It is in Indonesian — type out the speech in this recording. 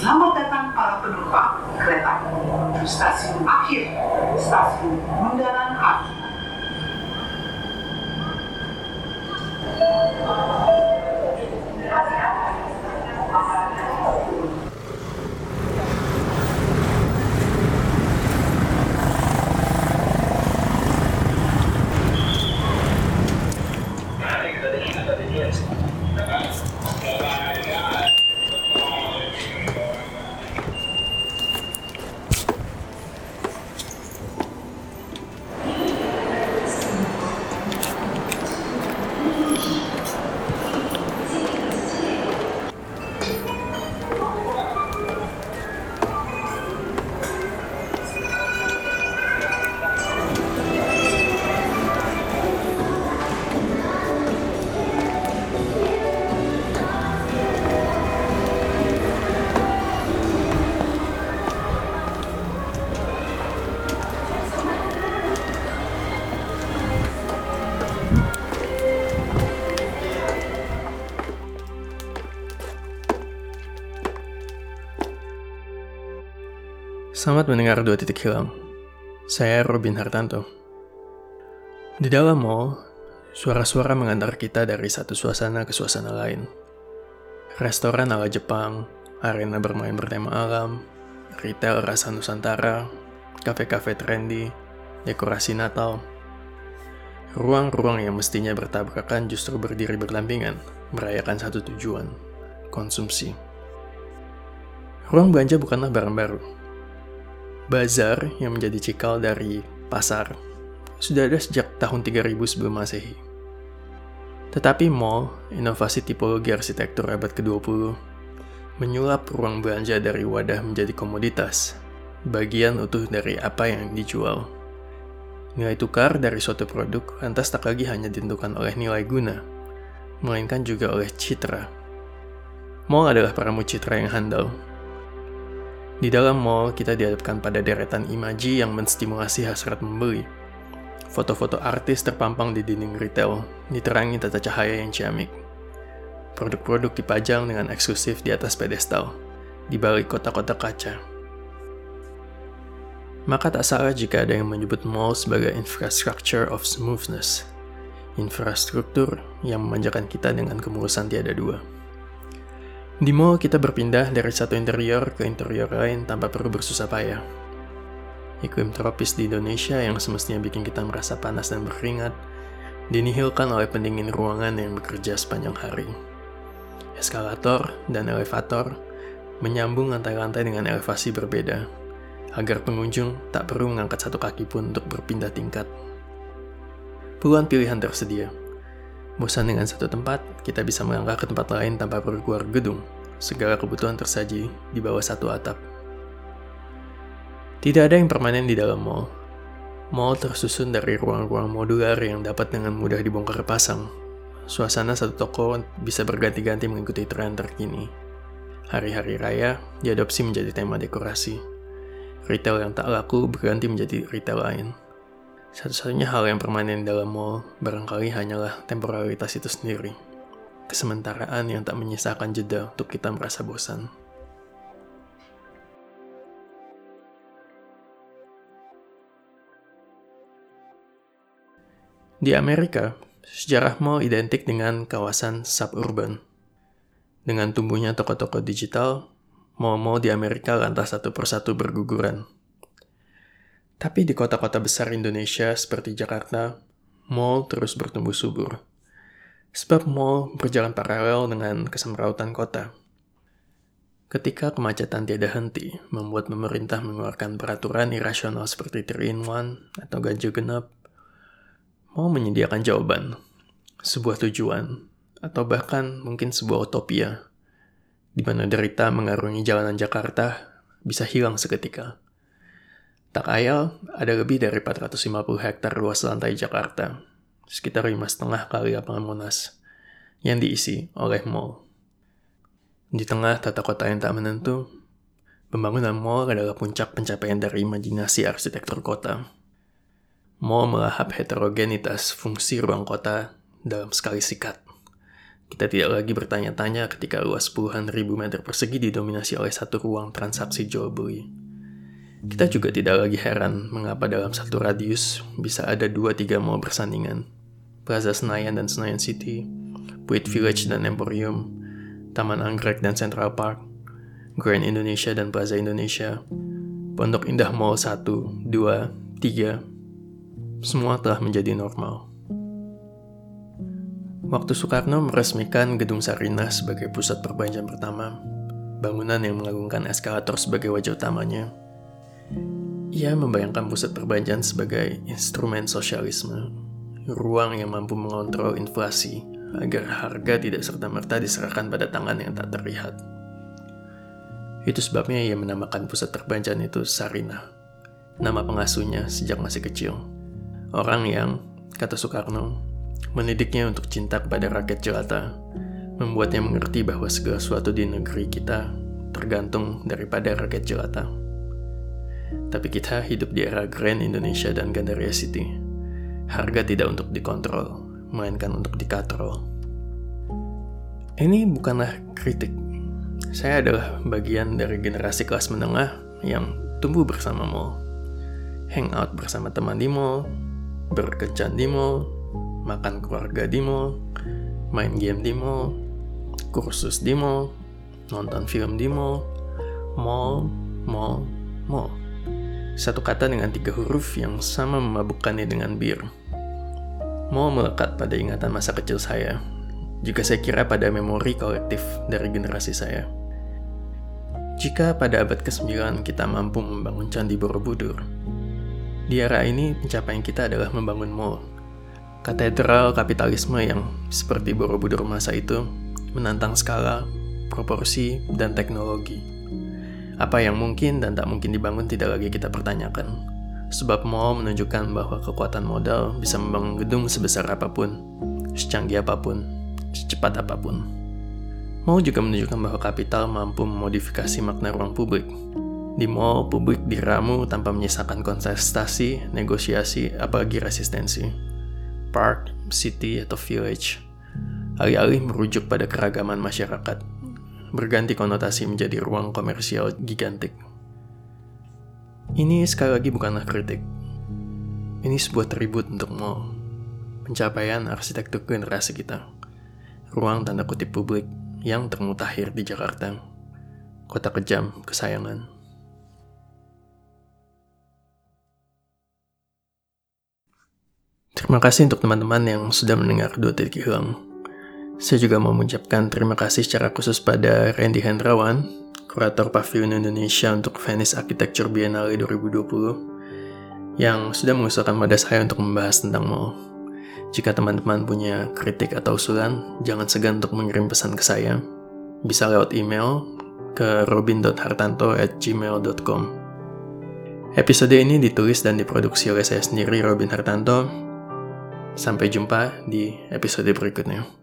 Selamat datang para penumpang kereta menuju stasiun akhir, Stasiun Bundaran HI. Selamat mendengar Dua Titik Hilang. Saya Robin Hartanto. Di dalam mall, suara-suara mengantar kita dari satu suasana ke suasana lain. Restoran ala Jepang, arena bermain bertema alam, retail rasa Nusantara, kafe-kafe trendy, dekorasi Natal. Ruang-ruang yang mestinya bertabrakan justru berdiri berdampingan, merayakan satu tujuan, konsumsi. Ruang belanja bukanlah barang baru. Bazar yang menjadi cikal dari pasar sudah ada sejak tahun 3000 sebelum Masehi. Tetapi mall, inovasi tipologi arsitektur abad ke-20, menyulap ruang belanja dari wadah menjadi komoditas, bagian utuh dari apa yang dijual. Nilai tukar dari suatu produk lantas tak lagi hanya ditentukan oleh nilai guna, melainkan juga oleh citra. Mall adalah pramu citra yang handal. Di dalam mall, kita dihadapkan pada deretan imaji yang menstimulasi hasrat membeli. Foto-foto artis terpampang di dinding retail, diterangi tata cahaya yang ciamik. Produk-produk dipajang dengan eksklusif di atas pedestal, di balik kotak-kotak kaca. Maka tak salah jika ada yang menyebut mall sebagai infrastructure of smoothness, infrastruktur yang memanjakan kita dengan kemulusan tiada dua. Di mall, kita berpindah dari satu interior ke interior lain tanpa perlu bersusah payah. Iklim tropis di Indonesia yang semestinya bikin kita merasa panas dan berkeringat, dinihilkan oleh pendingin ruangan yang bekerja sepanjang hari. Eskalator dan elevator menyambung lantai-lantai dengan elevasi berbeda, agar pengunjung tak perlu mengangkat satu kaki pun untuk berpindah tingkat. Puluhan pilihan tersedia. Bosan dengan satu tempat, kita bisa melangkah ke tempat lain tanpa perlu keluar gedung. Segala kebutuhan tersaji di bawah satu atap. Tidak ada yang permanen di dalam mall. Mall tersusun dari ruang-ruang modular yang dapat dengan mudah dibongkar pasang. Suasana satu toko bisa berganti-ganti mengikuti tren terkini. Hari-hari raya diadopsi menjadi tema dekorasi. Retail yang tak laku berganti menjadi retail lain. Satu-satunya hal yang permanen dalam mall barangkali hanyalah temporalitas itu sendiri. Kesementaraan yang tak menyisakan jeda untuk kita merasa bosan. Di Amerika, sejarah mall identik dengan kawasan suburban. Dengan tumbuhnya toko-toko digital, mall-mall di Amerika lantas satu persatu berguguran. Tapi di kota-kota besar Indonesia seperti Jakarta, mall terus bertumbuh subur. Sebab mall berjalan paralel dengan kesemrautan kota. Ketika kemacetan tiada henti membuat pemerintah mengeluarkan peraturan irasional seperti 3-in-1 atau ganjil genap, mall menyediakan jawaban, sebuah tujuan, atau bahkan mungkin sebuah utopia, di mana derita mengarungi jalanan Jakarta bisa hilang seketika. Tak ayal, ada lebih dari 450 hektar luas lantai Jakarta, sekitar 5,5 kali lapangan Monas, yang diisi oleh mall. Di tengah tata kota yang tak menentu, pembangunan mall adalah puncak pencapaian dari imajinasi arsitektur kota. Mall melahap heterogenitas fungsi ruang kota dalam sekali sikat, Kita tidak lagi bertanya-tanya ketika luas puluhan ribu meter persegi didominasi oleh satu ruang transaksi jual-beli. Kita juga tidak lagi heran mengapa dalam satu radius bisa ada 2-3 mall bersandingan. Plaza Senayan dan Senayan City, Puit Village dan Emporium, Taman Anggrek dan Central Park, Grand Indonesia dan Plaza Indonesia, Pondok Indah Mall 1, 2, 3, semua telah menjadi normal. Waktu Soekarno meresmikan Gedung Sarinah sebagai pusat perbelanjaan pertama, bangunan yang mengagungkan eskalator sebagai wajah utamanya, ia membayangkan pusat perbelanjaan sebagai instrumen sosialisme, ruang yang mampu mengontrol inflasi agar harga tidak serta-merta diserahkan pada tangan yang tak terlihat. Itu sebabnya ia menamakan pusat perbelanjaan itu Sarinah, nama pengasuhnya sejak masih kecil. Orang yang, kata Soekarno, mendidiknya untuk cinta kepada rakyat jelata, membuatnya mengerti bahwa segala sesuatu di negeri kita tergantung daripada rakyat jelata. Tapi kita hidup di era Grand Indonesia dan Gandaria City. Harga tidak untuk dikontrol, melainkan untuk dikatrol. Ini bukanlah kritik. Saya adalah bagian dari generasi kelas menengah yang tumbuh bersama mall, hangout bersama teman di mall, berkencan di mall, makan keluarga di mall, main game di mall, kursus di mall, nonton film di mall, mall. Satu kata dengan 3 huruf yang sama memabukkannya dengan bir. Mall melekat pada ingatan masa kecil saya, jika saya kira pada memori kolektif dari generasi saya. Jika pada abad ke-9 kita mampu membangun Candi Borobudur, di era ini pencapaian kita adalah membangun mall. Katedral kapitalisme yang seperti Borobudur masa itu menantang skala, proporsi, dan teknologi. Apa yang mungkin dan tak mungkin dibangun tidak lagi kita pertanyakan, sebab mall menunjukkan bahwa kekuatan modal bisa membangun gedung sebesar apapun, secanggih apapun, secepat apapun. Mall juga menunjukkan bahwa kapital mampu memodifikasi makna ruang publik. Di mall, publik diramu tanpa menyisakan kontestasi, negosiasi, apalagi resistensi. Park, city, atau village, alih-alih merujuk pada keragaman masyarakat, berganti konotasi menjadi ruang komersial gigantik. Ini sekali lagi bukanlah kritik. Ini sebuah tribut untuk mall, pencapaian arsitektur generasi kita, ruang tanda kutip publik yang termutakhir di Jakarta, kota kejam kesayangan. Terima kasih untuk teman-teman yang sudah mendengar Dua Titik Hilang. Saya juga mau mengucapkan terima kasih secara khusus pada Randy Hendrawan, kurator Pavilion Indonesia untuk Venice Architecture Biennale 2020, yang sudah mengusulkan pada saya untuk membahas tentang mall. Jika teman-teman punya kritik atau usulan, jangan segan untuk mengirim pesan ke saya. Bisa lewat email ke robin.hartanto@gmail.com. Episode ini ditulis dan diproduksi oleh saya sendiri, Robin Hartanto. Sampai jumpa di episode berikutnya.